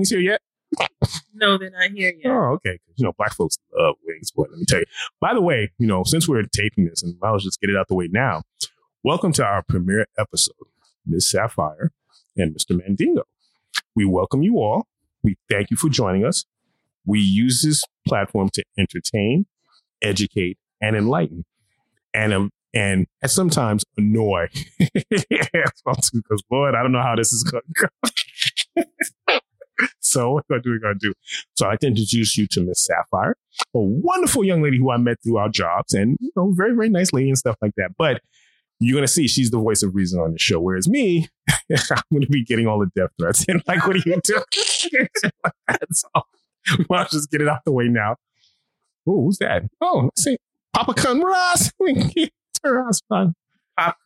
wings here yet? No, they're not here yet. Oh, okay. You know, black folks love wings, boy, let me tell you. By the way, you know, since we're taping this, and I'll just get it out the way now, welcome to our premiere episode, Ms. Sapphire and Mr. Mandingo. We welcome you all. We thank you for joining us. We use this platform to entertain, educate, and enlighten, and sometimes annoy. Because, Lord, I don't know how this is going to go. So what are we going to do? So I'd like to introduce you to Ms. Sapphire, a wonderful young lady who I met through our jobs, and, you know, very, very nice lady and stuff like that. But you're going to see she's the voice of reason on the show, whereas me, I'm going to be getting all the death threats. And like, what are you doing? That's all. Well, I'll just get it out the way now. Oh, who's that? Oh, let's see. Popcorn Ross. Popcorn, not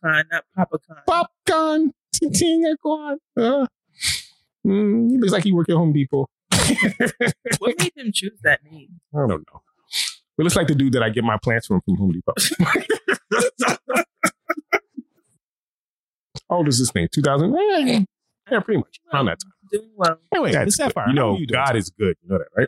popcorn. Popcorn. He looks like he worked at Home Depot. What made him choose that name? I don't know. It looks like the dude that I get my plants from Home Depot. How old is this thing? 2000? Yeah, pretty much. Around that time. Doing well. Anyway, Ms. Sapphire, you know, God is good. You know that, right?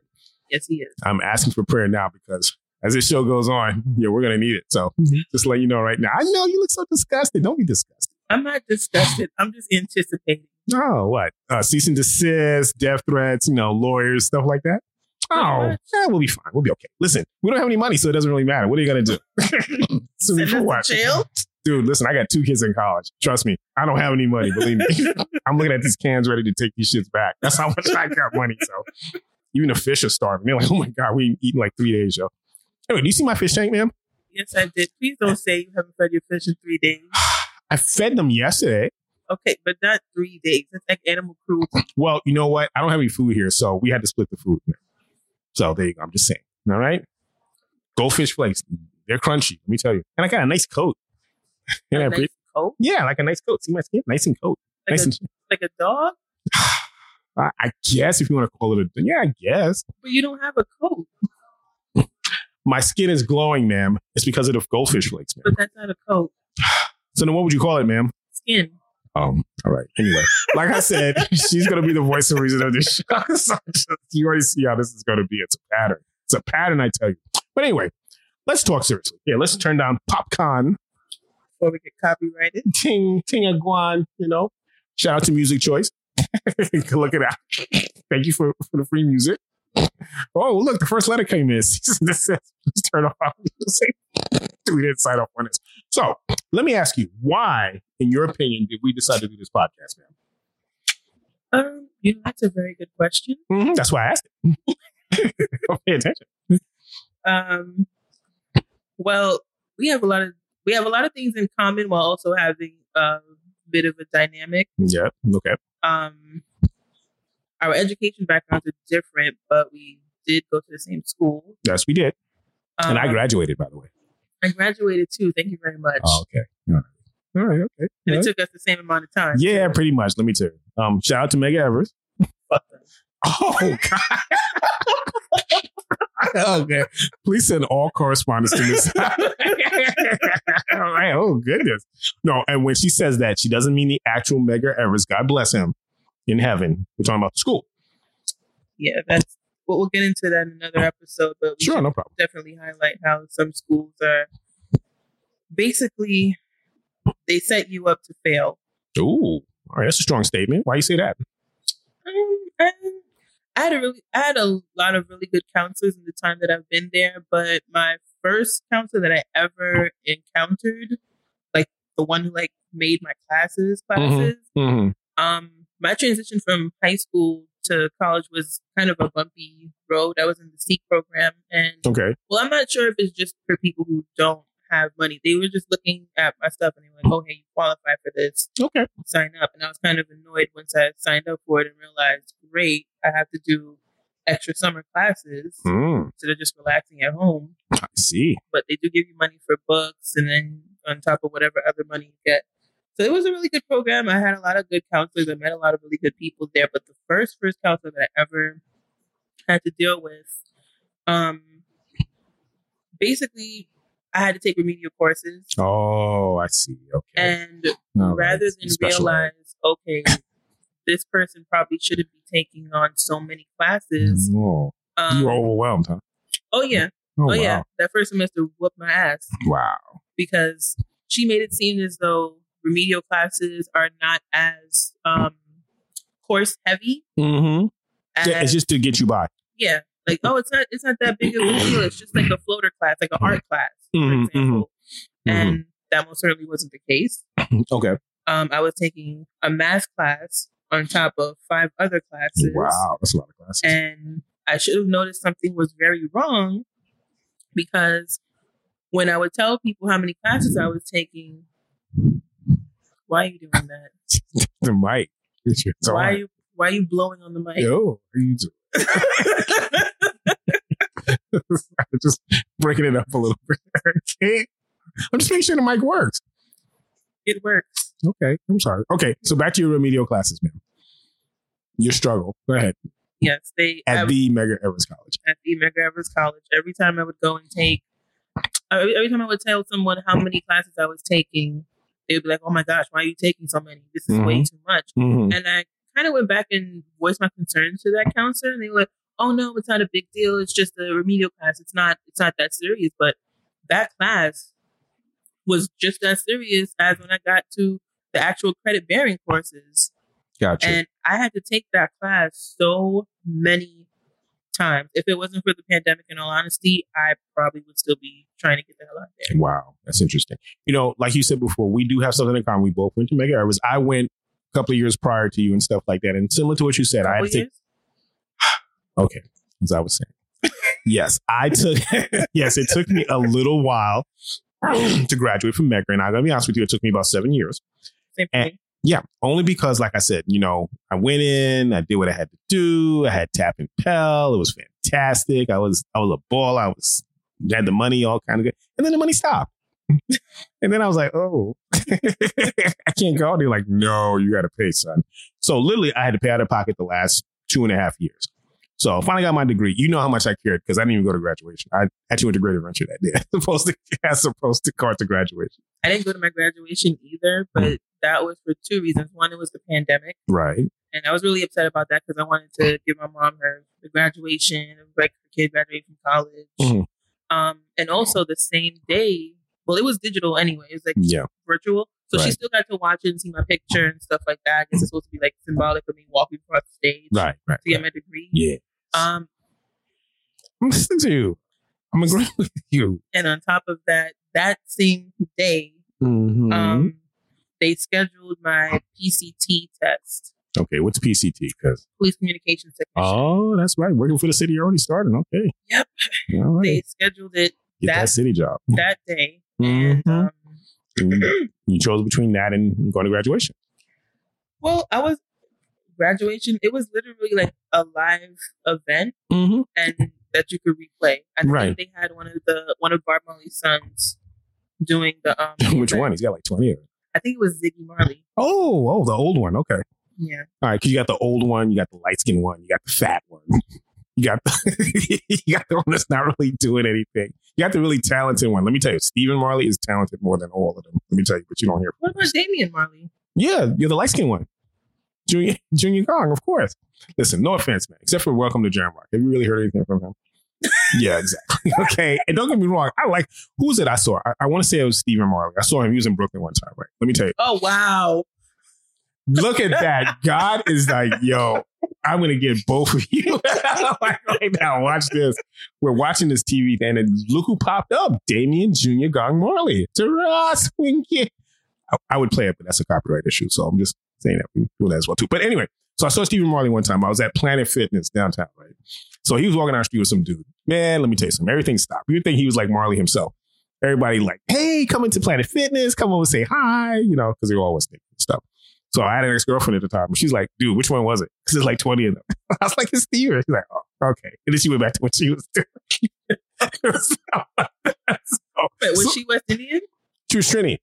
Yes, he is. I'm asking for prayer now because as this show goes on, yeah, we're going to need it. So just let you know right now. I know you look so disgusted. Don't be disgusted. I'm not disgusted. I'm just anticipating. Oh, what? Cease and desist, death threats, you know, lawyers, stuff like that? Oh, yeah, we'll be fine. We'll be okay. Listen, we don't have any money, so it doesn't really matter. What are you going to do? So before what? Jail? Dude, listen, I got 2 kids in college. Trust me. I don't have any money. Believe me. I'm looking at these cans ready to take these shits back. That's how much I got money. So even the fish are starving. They're like, oh my God, we eaten like 3 days, yo. Anyway, do you see my fish tank, ma'am? Yes, I did. Please don't say you haven't fed your fish in 3 days. I fed them yesterday. Okay, but not 3 days. That's like animal cruelty. Well, you know what? I don't have any food here, so we had to split the food. So there you go. I'm just saying. All right? Goldfish flakes. They're crunchy. Let me tell you. And I got a nice coat. A nice coat? Yeah, like a nice coat. See my skin? Nice and coat. Like, nice like a dog? I guess if you want to call it a... Yeah, I guess. But you don't have a coat. My skin is glowing, ma'am. It's because of the goldfish flakes, ma'am. But that's not a coat. So then what would you call it, ma'am? Skin. All right. Anyway, like I said, she's going to be the voice of reason of this show. So you already see how this is going to be. It's a pattern. It's a pattern, I tell you. But anyway, let's talk seriously. Yeah, let's turn down popcorn. Before we get copyrighted. Ting a guan, you know. Shout out to Music Choice. Look at that. Thank you for the free music. Oh, look, the first letter came in. Let's turn off. We didn't sign up on this. So let me ask you, why, in your opinion, did we decide to do this podcast, ma'am? You know, that's a very good question. Mm-hmm. That's why I asked it. Don't pay attention. Well, we have a lot of things in common while also having a bit of a dynamic. Yeah. Okay. Our education backgrounds are different, but we did go to the same school. Yes, we did. And I graduated, by the way. I graduated, too. Thank you very much. Oh, okay. All right. Okay. And it took us the same amount of time. Yeah, so. Pretty much. Let me tell you. Shout out to Medgar Evers. Oh, God. Okay. Please send all correspondence to this. All right. Oh, goodness. No, and when she says that, she doesn't mean the actual Medgar Evers. God bless him. In heaven. We're talking about school. Yeah, that's well, we'll get into that in another episode, but we sure, no problem. Definitely highlight how some schools are basically they set you up to fail. Ooh, all right, that's a strong statement. Why you say that? I had a lot of really good counselors in the time that I've been there, but my first counselor that I ever encountered, like the one who like made my classes, mm-hmm. My transition from high school to college was kind of a bumpy road. I was in the SEEK program. And, okay. Well, I'm not sure if it's just for people who don't have money. They were just looking at my stuff and they were like, oh, hey, you qualify for this. Okay. Sign up. And I was kind of annoyed once I signed up for it and realized, great, I have to do extra summer classes. Instead of just relaxing at home. I see. But they do give you money for books and then on top of whatever other money you get. So it was a really good program. I had a lot of good counselors. I met a lot of really good people there. But the first counselor that I ever had to deal with, basically, I had to take remedial courses. Oh, I see. Okay. And rather than realize, okay, this person probably shouldn't be taking on so many classes. You were overwhelmed, huh? Oh, yeah. Oh, wow. Yeah. That first semester whooped my ass. Wow. Because she made it seem as though remedial classes are not as course heavy. Mm-hmm. Yeah, it's just to get you by. Yeah. Like, oh, it's not that big of a deal. It's just like a floater class, like an art class, for example. Mm-hmm. And that most certainly wasn't the case. Okay. I was taking a math class on top of 5 other classes. Wow, that's a lot of classes. And I should have noticed something was very wrong, because when I would tell people how many classes I was taking, why are you doing that? The mic. Why are you blowing on the mic? Yo, just breaking it up a little bit. I'm just making sure the mic works. It works. Okay. I'm sorry. Okay. So back to your remedial classes, ma'am. Your struggle. Go ahead. Yes. At the Medgar Evers College. At the Medgar Evers College. Every time I would go and take, every time I would tell someone how many classes I was taking, they would be like, oh my gosh, why are you taking so many? This is way too much. Mm-hmm. And I kind of went back and voiced my concerns to that counselor, and they were like, oh no, it's not a big deal. It's just a remedial class. It's not that serious. But that class was just as serious as when I got to the actual credit bearing courses. Gotcha. And I had to take that class so many times. If it wasn't for the pandemic, in all honesty, I probably would still be trying to get the hell out there. Wow. That's interesting. You know, like you said before, we do have something in common. We both went to Medgar Evers. I went a couple of years prior to you and stuff like that. And similar to what you said, I had to... Okay. As I was saying. Yes, it took me a little while to graduate from Medgar. And I'm going to be honest with you, it took me about 7 years. Same thing. Yeah, only because, like I said, you know, I went in, I did what I had to do. I had tap and Pell. It was fantastic. I was a ball. I had the money, all kind of good. And then the money stopped. And then I was like, oh, I can't go. They're like, no, you got to pay, son. So literally, I had to pay out of pocket the last 2.5 years. So I finally got my degree. You know how much I cared, because I didn't even go to graduation. I actually went to Great Adventure that day. I was supposed to go to graduation. I didn't go to my graduation either, but that was for 2 reasons. One, it was the pandemic. Right. And I was really upset about that because I wanted to give my mom the graduation, like her kid graduated from college. Mm-hmm. And also the same day, well, it was digital anyway. It was like virtual. So she still got to watch it and see my picture and stuff like that. I guess it's supposed to be like symbolic of me walking across the stage to get my degree. Yeah. I'm listening to you. I'm agreeing with you. And on top of that, that same day, they scheduled my PCT test. Okay, what's PCT? Police Communications Technician. Oh, that's right. Working for the city already started. Okay. Yep. All right. They scheduled it. Get that city job. That day. Mm-hmm. And, you chose between that and going to graduation. Well, graduation, it was literally like a live event, and that you could replay. I think they had one of Bob Marley's sons doing the which event. One? He's got like 20 of them. I think it was Ziggy Marley. Oh, the old one. Okay. Yeah. All right, because you got the old one, you got the light skinned one, you got the fat one, you got the one that's not really doing anything. You got the really talented one. Let me tell you, Stephen Marley is talented more than all of them. Let me tell you, but you don't hear. What about Damian Marley? Yeah, you're the light skinned one. Junior Gong, of course. Listen, no offense, man, except for Welcome to Jam Rock. Have you really heard anything from him? Yeah, exactly. Okay. And don't get me wrong. Who was it I saw? I want to say it was Stephen Marley. I saw him. He was in Brooklyn one time, right? Let me tell you. Oh, wow. Look at that. God is like, yo, I'm going to get both of you. Right now, watch this. We're watching this TV thing, and look who popped up. Damian Junior Gong Marley. Ta-ra, swinky. I would play it, but that's a copyright issue. So I'm just saying that we do that as well, too. But anyway, so I saw Stephen Marley one time. I was at Planet Fitness downtown, right? So he was walking down the street with some dude. Man, let me tell you something. Everything stopped. You would think he was like Marley himself. Everybody like, hey, come into Planet Fitness. Come over, say hi, you know, because they were always thinking stuff. So I had an ex-girlfriend at the time. And she's like, dude, which one was it? Because there's like 20 of them. I was like, it's Stephen. She's like, oh, okay. And then she went back to what she was doing. Was she West Indian? She was Trini.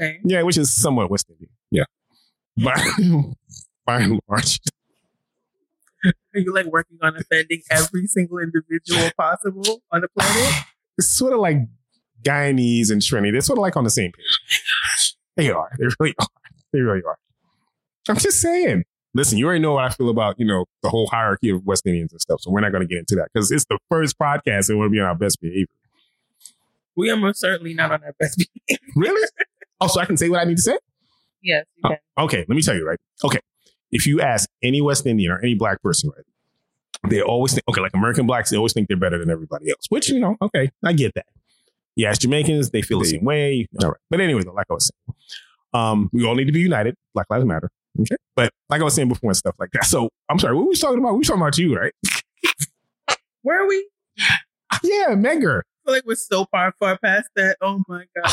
Okay. Yeah, which is somewhat West Indian. Yeah. By and large. Are you like working on offending every single individual possible on the planet? It's sort of like Guyanese and Trini. They're sort of like on the same page. They are. They really are. I'm just saying. Listen, you already know what I feel about, you know, the whole hierarchy of West Indians and stuff. So we're not going to get into that because it's the first podcast and we'll be on our best behavior. We are most certainly not on our best behavior. Really? Oh, so I can say what I need to say? Yes, you can. Okay, let me tell you, right? Okay. If you ask any West Indian or any black person, right, they always think, okay, like American blacks, they always think they're better than everybody else, which, you know, okay, I get that. You ask Jamaicans, they feel the same way. All right. But anyway, though, like I was saying, we all need to be united. Black Lives Matter. Okay. But like I was saying before and stuff like that. So I'm sorry, what were we talking about? We were talking about you, right? Where are we? Yeah, Medgar. I feel like we're so far past that. Oh my God.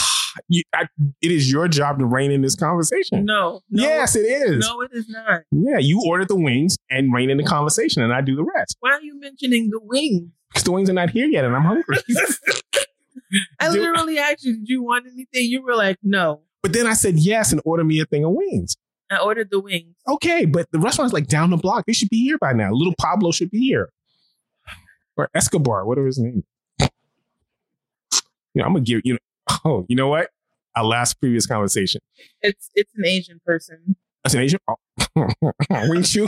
It is your job to rein in this conversation. No. Yes, it is. No, it is not. Yeah, you order the wings and rein in the conversation and I do the rest. Why are you mentioning the wings? Because the wings are not here yet and I'm hungry. I literally asked you, did you want anything? You were like, no. But then I said yes and order me a thing of wings. I ordered the wings. Okay, but the restaurant's like down the block. They should be here by now. Little Pablo should be here. Or Escobar, whatever his name is. You know, I'm going to give, you know, oh, you know what? Our last previous conversation. It's an Asian person. That's an Asian? Oh. Weren't you?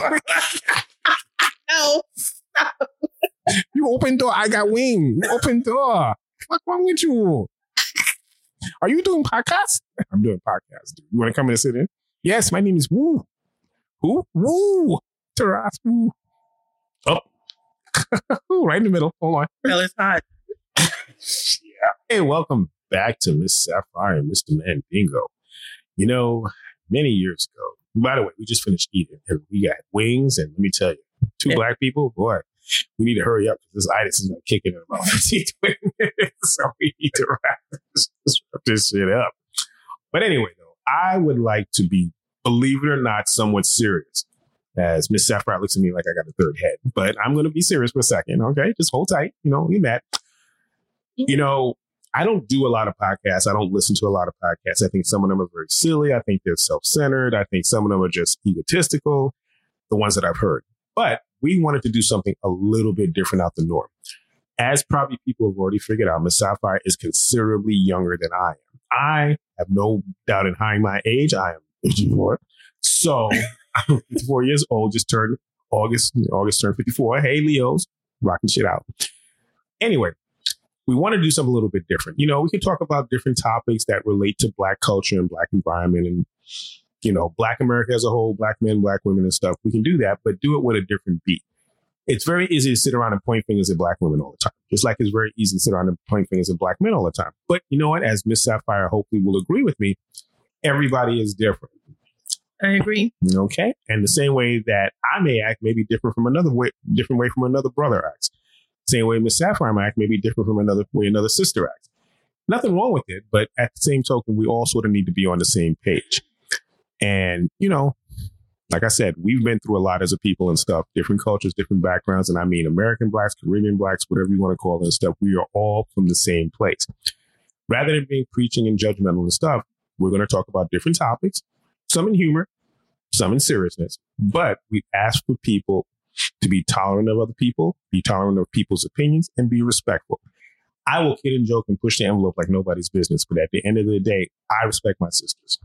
No. Stop. You open door. I got wings. You open door. What's wrong with you? Are you doing podcasts? I'm doing podcasts, dude. You want to come in and sit in? Yes, my name is Woo. Who? Woo. Taras Woo. Oh. Right in the middle. Hold on. Hell, it's hot. Yeah. Hey, welcome back to Ms. Sapphire and Mr. Mandingo. You know, many years ago, by the way, we just finished eating and we got wings. And let me tell you, two black people, boy, we need to hurry up because this itis is going to kick in about 15, 20 minutes. So we need to wrap this shit up. But anyway, though, I would like to be, believe it or not, somewhat serious. As Ms. Sapphire looks at me like I got a third head, but I'm going to be serious for a second. Okay, just hold tight. You know, in that, you know, I don't do a lot of podcasts. I don't listen to a lot of podcasts. I think some of them are very silly. I think they're self-centered. I think some of them are just egotistical, the ones that I've heard. But we wanted to do something a little bit different out the norm. As probably people have already figured out, Ms. Sapphire is considerably younger than I am. I have no doubt in hiding my age. I am 54. So I'm 54 years old, just turned August turned 54. Hey, Leos, rocking shit out. Anyway. We want to do something a little bit different. You know, we can talk about different topics that relate to Black culture and Black environment and, you know, Black America as a whole, Black men, Black women and stuff. We can do that, but do it with a different beat. It's very easy to sit around and point fingers at Black women all the time. Just like it's very easy to sit around and point fingers at Black men all the time. But you know what? As Ms. Sapphire hopefully will agree with me, everybody is different. I agree. Okay. And the same way that I may act may be different way from another brother acts. Same way Ms. Sapphire might act may be different from another way another sister acts. Nothing wrong with it, but at the same token, we all sort of need to be on the same page. And, you know, like I said, we've been through a lot as a people and stuff, different cultures, different backgrounds. And I mean, American blacks, Caribbean blacks, whatever you want to call it and stuff. We are all from the same place. Rather than being preaching and judgmental and stuff, we're going to talk about different topics, some in humor, some in seriousness. But we ask for people to be tolerant of other people, be tolerant of people's opinions, and be respectful. I will kid and joke and push the envelope like nobody's business, but at the end of the day, I respect my sisters.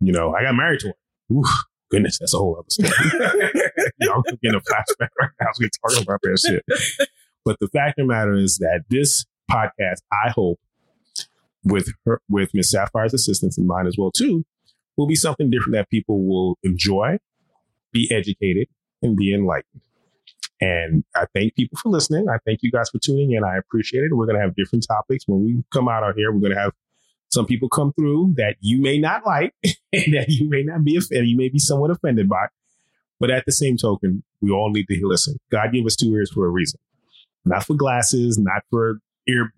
You know, I got married to one. Oof, goodness, that's a whole other story. I'm getting a flashback right now as we're talking about that shit. But the fact of the matter is that this podcast, I hope, with Ms. Sapphire's assistance and mine as well too, will be something different that people will enjoy, be educated, and be enlightened. And I thank people for listening. I thank you guys for tuning in. I appreciate it. We're going to have different topics. When we come out here, we're going to have some people come through that you may not like and that you may not be offended. You may be somewhat offended by. But at the same token, we all need to listen. God gave us two ears for a reason. Not for glasses, not for ear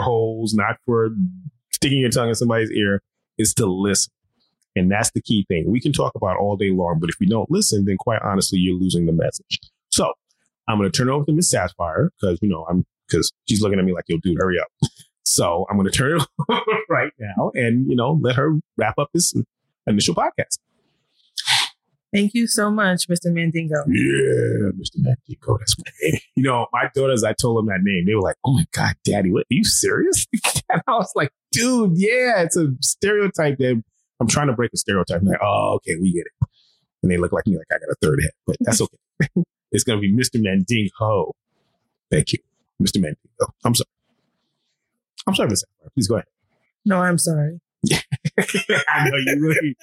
holes, not for sticking your tongue in somebody's ear. It's to listen. And that's the key thing. We can talk about all day long, but if you don't listen, then quite honestly, you're losing the message. So I'm going to turn it over to Ms. Sapphire because, you know, because she's looking at me like, yo, dude, hurry up. So I'm going to turn it over right now and, you know, let her wrap up this initial podcast. Thank you so much, Mr. Mandingo. Yeah, Mr. Mandingo. That's my name. You know, my daughters, I told them that name. They were like, oh my God, Daddy, what? Are you serious? And I was like, dude, yeah, it's a stereotype that I'm trying to break the stereotype. Like, oh, okay, we get it. and they look like me, like I got a third head, but that's okay. It's going to be Mr. Mandingo. Thank you, Mr. Mandingo. I'm sorry. I'm sorry, Ms. Sapphire. Please go ahead. No, I'm sorry. I know you really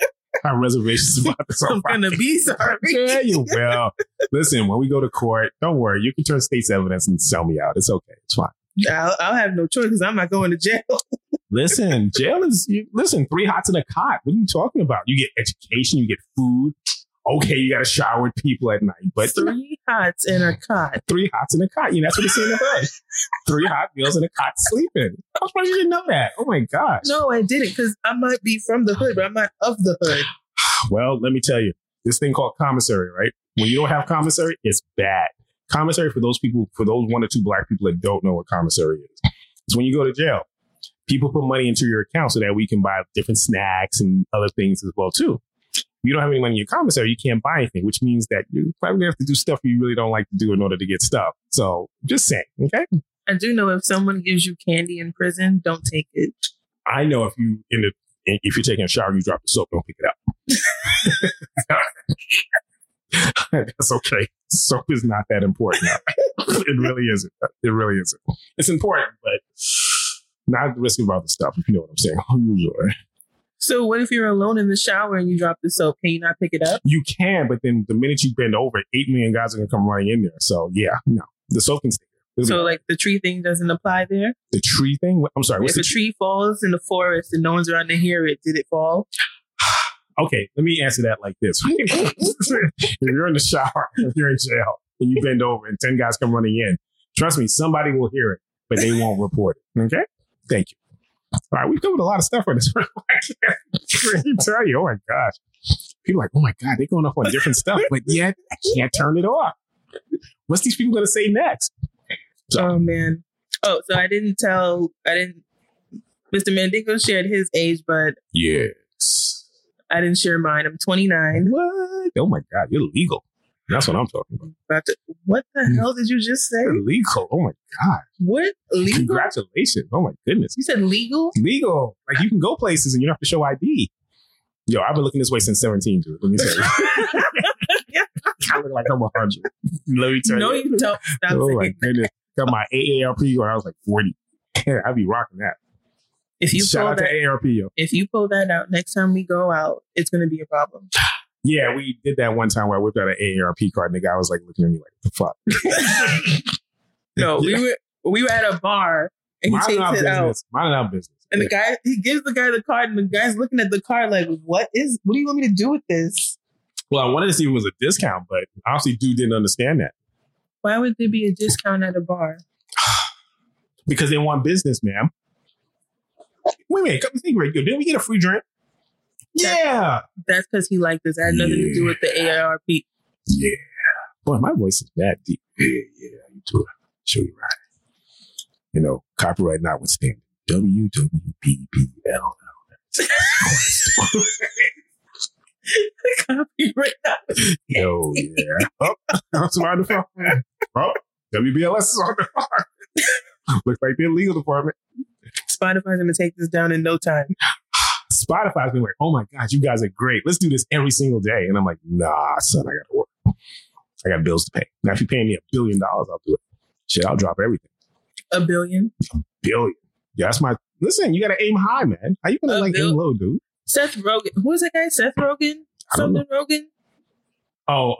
have reservations about this. I'm going to be sorry. Yeah, you will. Listen, when we go to court, don't worry. You can turn state's evidence and sell me out. It's okay. It's fine. I'll have no choice because I'm not going to jail. Listen, jail is, three hots and a cot. What are you talking about? You get education, you get food. Okay, you got to shower with people at night. But three hots and a cot. Three hots and a cot. You know, that's what they say in the hood. Three hot meals and a cot sleeping. I'm surprised you didn't know that. Oh, my gosh. No, I didn't, because I might be from the hood, but I'm not of the hood. Well, let me tell you, this thing called commissary, right? When you don't have commissary, it's bad. Commissary, for those one or two black people that don't know what commissary is, it's when you go to jail. People put money into your account so that we can buy different snacks and other things as well, too. You don't have any money in your commissary, you can't buy anything, which means that you probably have to do stuff you really don't like to do in order to get stuff. So just saying, okay? I do know if someone gives you candy in prison, don't take it. I know if you're taking a shower, you drop the soap, don't pick it up. That's okay. Soap is not that important. It really isn't. It really isn't. It's important, but not the risk of other stuff, if you know what I'm saying. So what if you're alone in the shower and you drop the soap? Can you not pick it up? You can, but then the minute you bend over, 8 million guys are going to come running in there. So yeah, no. The soap can stay there. So like the tree thing doesn't apply there? The tree thing? I'm sorry. If a tree falls in the forest and no one's around to hear it, did it fall? Okay, let me answer that like this. If you're in the shower, if you're in jail, and you bend over and 10 guys come running in, trust me, somebody will hear it, but they won't report it. Okay? Thank you. All right, we've covered a lot of stuff on this. I can tell you, oh my gosh. People are like, oh my God, they're going up on different stuff, but yet I can't turn it off. What's these people going to say next? So. Oh man. Oh, so I didn't, Mr. Mandingo shared his age, but yes, I didn't share mine. I'm 29. What? Oh my God, you're legal. That's what I'm talking about. What the hell did you just say? Legal. Oh, my God. What? Legal? Congratulations. Oh, my goodness. You said legal? Legal. Like, you can go places and you don't have to show ID. Yo, I've been looking this way since 17, dude. Let me tell you. I look like I'm 100. Let me tell you. No, you don't. Stop oh, my goodness. Got my AARP when I was like 40. I'd be rocking that. Shout out to AARP, yo. If you pull that out next time we go out, it's going to be a problem. Yeah, we did that one time where I whipped out an AARP card and the guy was like looking at me like, what the fuck? We were at a bar and he takes it out. Mind our business. And he gives the guy the card and the guy's looking at the card like, what do you want me to do with this? Well, I wanted to see if it was a discount, but obviously dude didn't understand that. Why would there be a discount at a bar? Because they want business, ma'am. Wait a minute, come think right. Didn't we get a free drink? Yeah. That's because he liked this. It had nothing to do with the AARP. Yeah. Boy, my voice is that deep. Yeah, you too. Sure you're right. You know, copyright notwithstanding. WWBBL. Copyright notwithstanding. Yo, yeah. Oh, I'm on the phone. Oh, WBLS is on the phone. Looks like their legal department. Spotify's going to take this down in no time. Spotify's been like, oh my gosh, you guys are great. Let's do this every single day. And I'm like, nah, son, I got to work. I got bills to pay. Now, if you're paying me $1 billion, I'll do it. Shit, I'll drop everything. A billion. Yeah, that's my... Listen, you got to aim high, man. How you going to aim low, dude? Seth Rogen. Who was that guy? Seth Rogen? Something Rogen? Oh,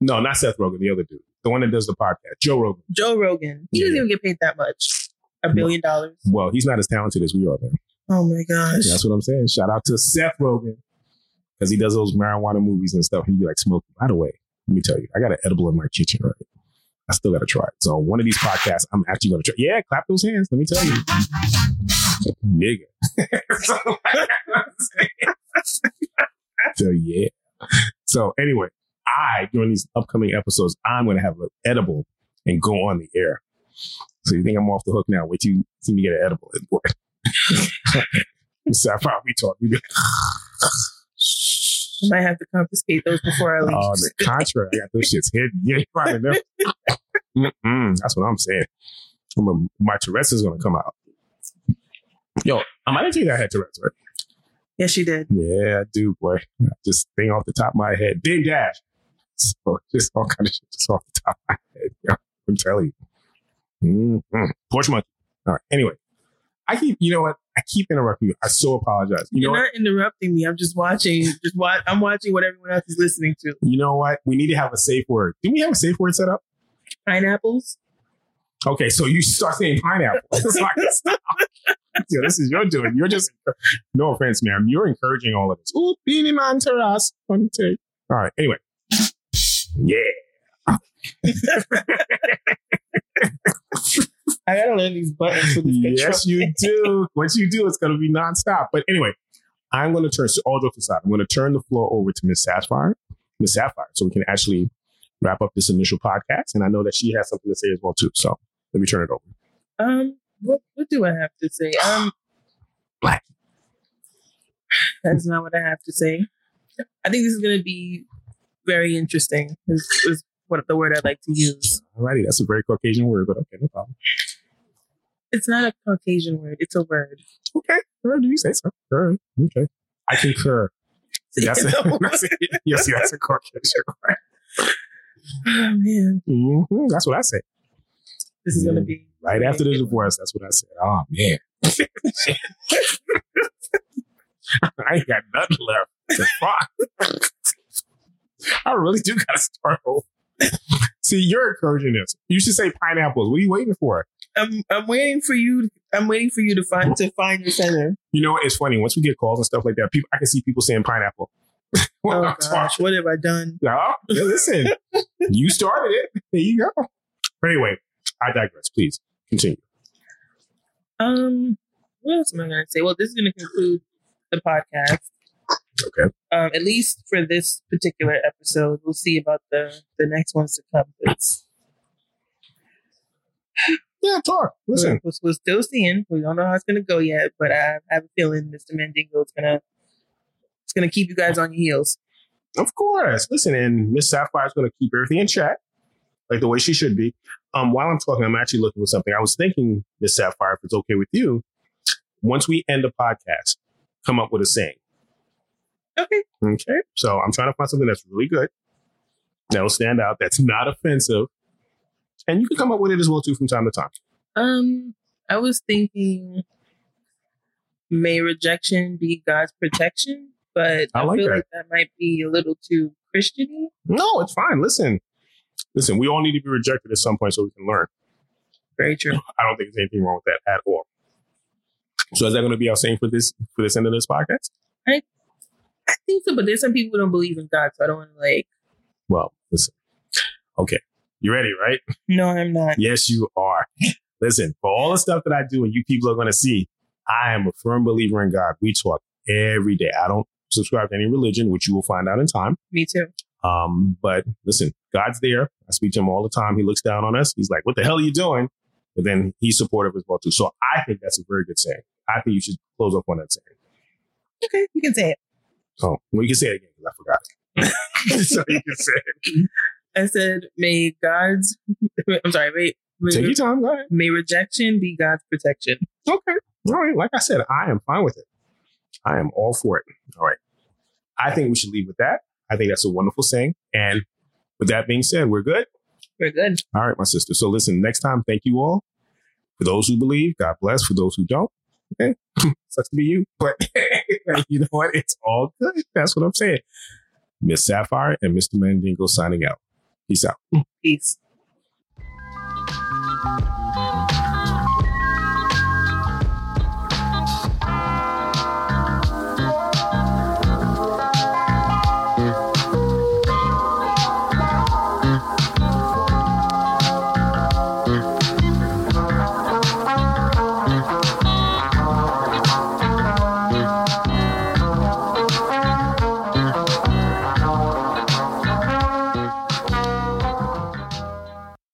no, not Seth Rogen. The other dude. The one that does the podcast. Joe Rogan. He doesn't even get paid that much. $1 billion. Well, he's not as talented as we are, man. Oh my gosh. That's what I'm saying. Shout out to Seth Rogen. Because he does those marijuana movies and stuff. He'd be like smoking. By the way, let me tell you, I got an edible in my kitchen, right? I still got to try it. So one of these podcasts, I'm actually going to try. Yeah, clap those hands. Let me tell you. Nigga. So yeah. So anyway, during these upcoming episodes, I'm going to have an edible and go on the air. So you think I'm off the hook now? Wait till you see me get an edible. So I probably taught you. I might have to confiscate those before I leave. Oh, the contract. I got those shits hidden. Yeah, you probably know. That's what I'm saying. My Tourette's is going to come out. Yo, I didn't tell you that I had Tourette's, right? Yes, you did. Yeah, I do, boy. Just thing off the top of my head. Big Dash. So just all kind of shit just off the top of my head. Yo, I'm telling you. Mm-hmm. Porch monkey. All right. Anyway, you know what? I keep interrupting you. I so apologize. You're not interrupting me. I'm just watching. I'm watching what everyone else is listening to. You know what? We need to have a safe word. Didn't we have a safe word set up? Pineapples. Okay, so you start saying pineapple. It's like, stop. Yo, this is your doing. You're just, no offense, ma'am. You're encouraging all of this. Ooh, beanie man terrace. All right, anyway. Yeah. I gotta learn these buttons for this picture. Yes, you do. Once you do, it's gonna be nonstop. But anyway, I'm gonna turn, so all jokes aside, I'm gonna turn the floor over to Ms. Sapphire, so we can actually wrap up this initial podcast. And I know that she has something to say as well too. So let me turn it over. What do I have to say? Black. That's not what I have to say. I think this is going to be very interesting. Is what the word I like to use. Alrighty, that's a very Caucasian word, but okay, no problem. It's not a Caucasian word. It's a word. Okay, where do you say so? Sure. Okay, I concur. Yes, that's a Caucasian word. Oh man, mm-hmm. That's what I said. This is gonna be right after the divorce. That's what I said. Oh man, I ain't got nothing left. Fuck. I really do gotta start over. See, you're encouraging this. You should say pineapples. What are you waiting for? I'm waiting for you. I'm waiting for you to find your center. You know, it's funny. Once we get calls and stuff like that, I can see people saying pineapple. Oh, gosh, what have I done? No, listen, you started it. There you go. But anyway, I digress. Please continue. What else am I going to say? Well, this is going to conclude the podcast. Okay. At least for this particular episode, we'll see about the next ones to come. Yeah, talk. Listen, we're still seeing. We don't know how it's going to go yet, but I have a feeling Mr. Mandingo is going to keep you guys on your heels. Of course. Listen, and Ms. Sapphire is going to keep everything in check, like the way she should be. While I'm talking, I'm actually looking for something. I was thinking, Ms. Sapphire, if it's okay with you, once we end the podcast, come up with a saying. Okay. Okay. So I'm trying to find something that's really good, that'll stand out, that's not offensive. And you can come up with it as well, too, from time to time. I was thinking, may rejection be God's protection? But I feel like that might be a little too Christian-y. No, it's fine. Listen, we all need to be rejected at some point so we can learn. Very true. I don't think there's anything wrong with that at all. So is that going to be our saying for this end of this podcast? I think so, but there's some people who don't believe in God, so I don't want to like... Well, listen. Okay. You ready, right? No, I'm not. Yes, you are. Listen, for all the stuff that I do and you people are going to see, I am a firm believer in God. We talk every day. I don't subscribe to any religion, which you will find out in time. Me too. But listen, God's there. I speak to him all the time. He looks down on us. He's like, what the hell are you doing? But then he's supportive as well too. So I think that's a very good saying. I think you should close up on that saying. Okay, you can say it. Oh, well, you can say it again because I forgot. So you can say it. I said, may rejection be God's protection. Okay. All right. Like I said, I am fine with it. I am all for it. All right. I think we should leave with that. I think that's a wonderful saying. And with that being said, we're good? We're good. All right, my sister. So listen, next time, thank you all. For those who believe, God bless. For those who don't, eh, sucks to be you. But you know what? It's all good. That's what I'm saying. Ms. Sapphire and Mr. Mandingo signing out. Peace out. Peace.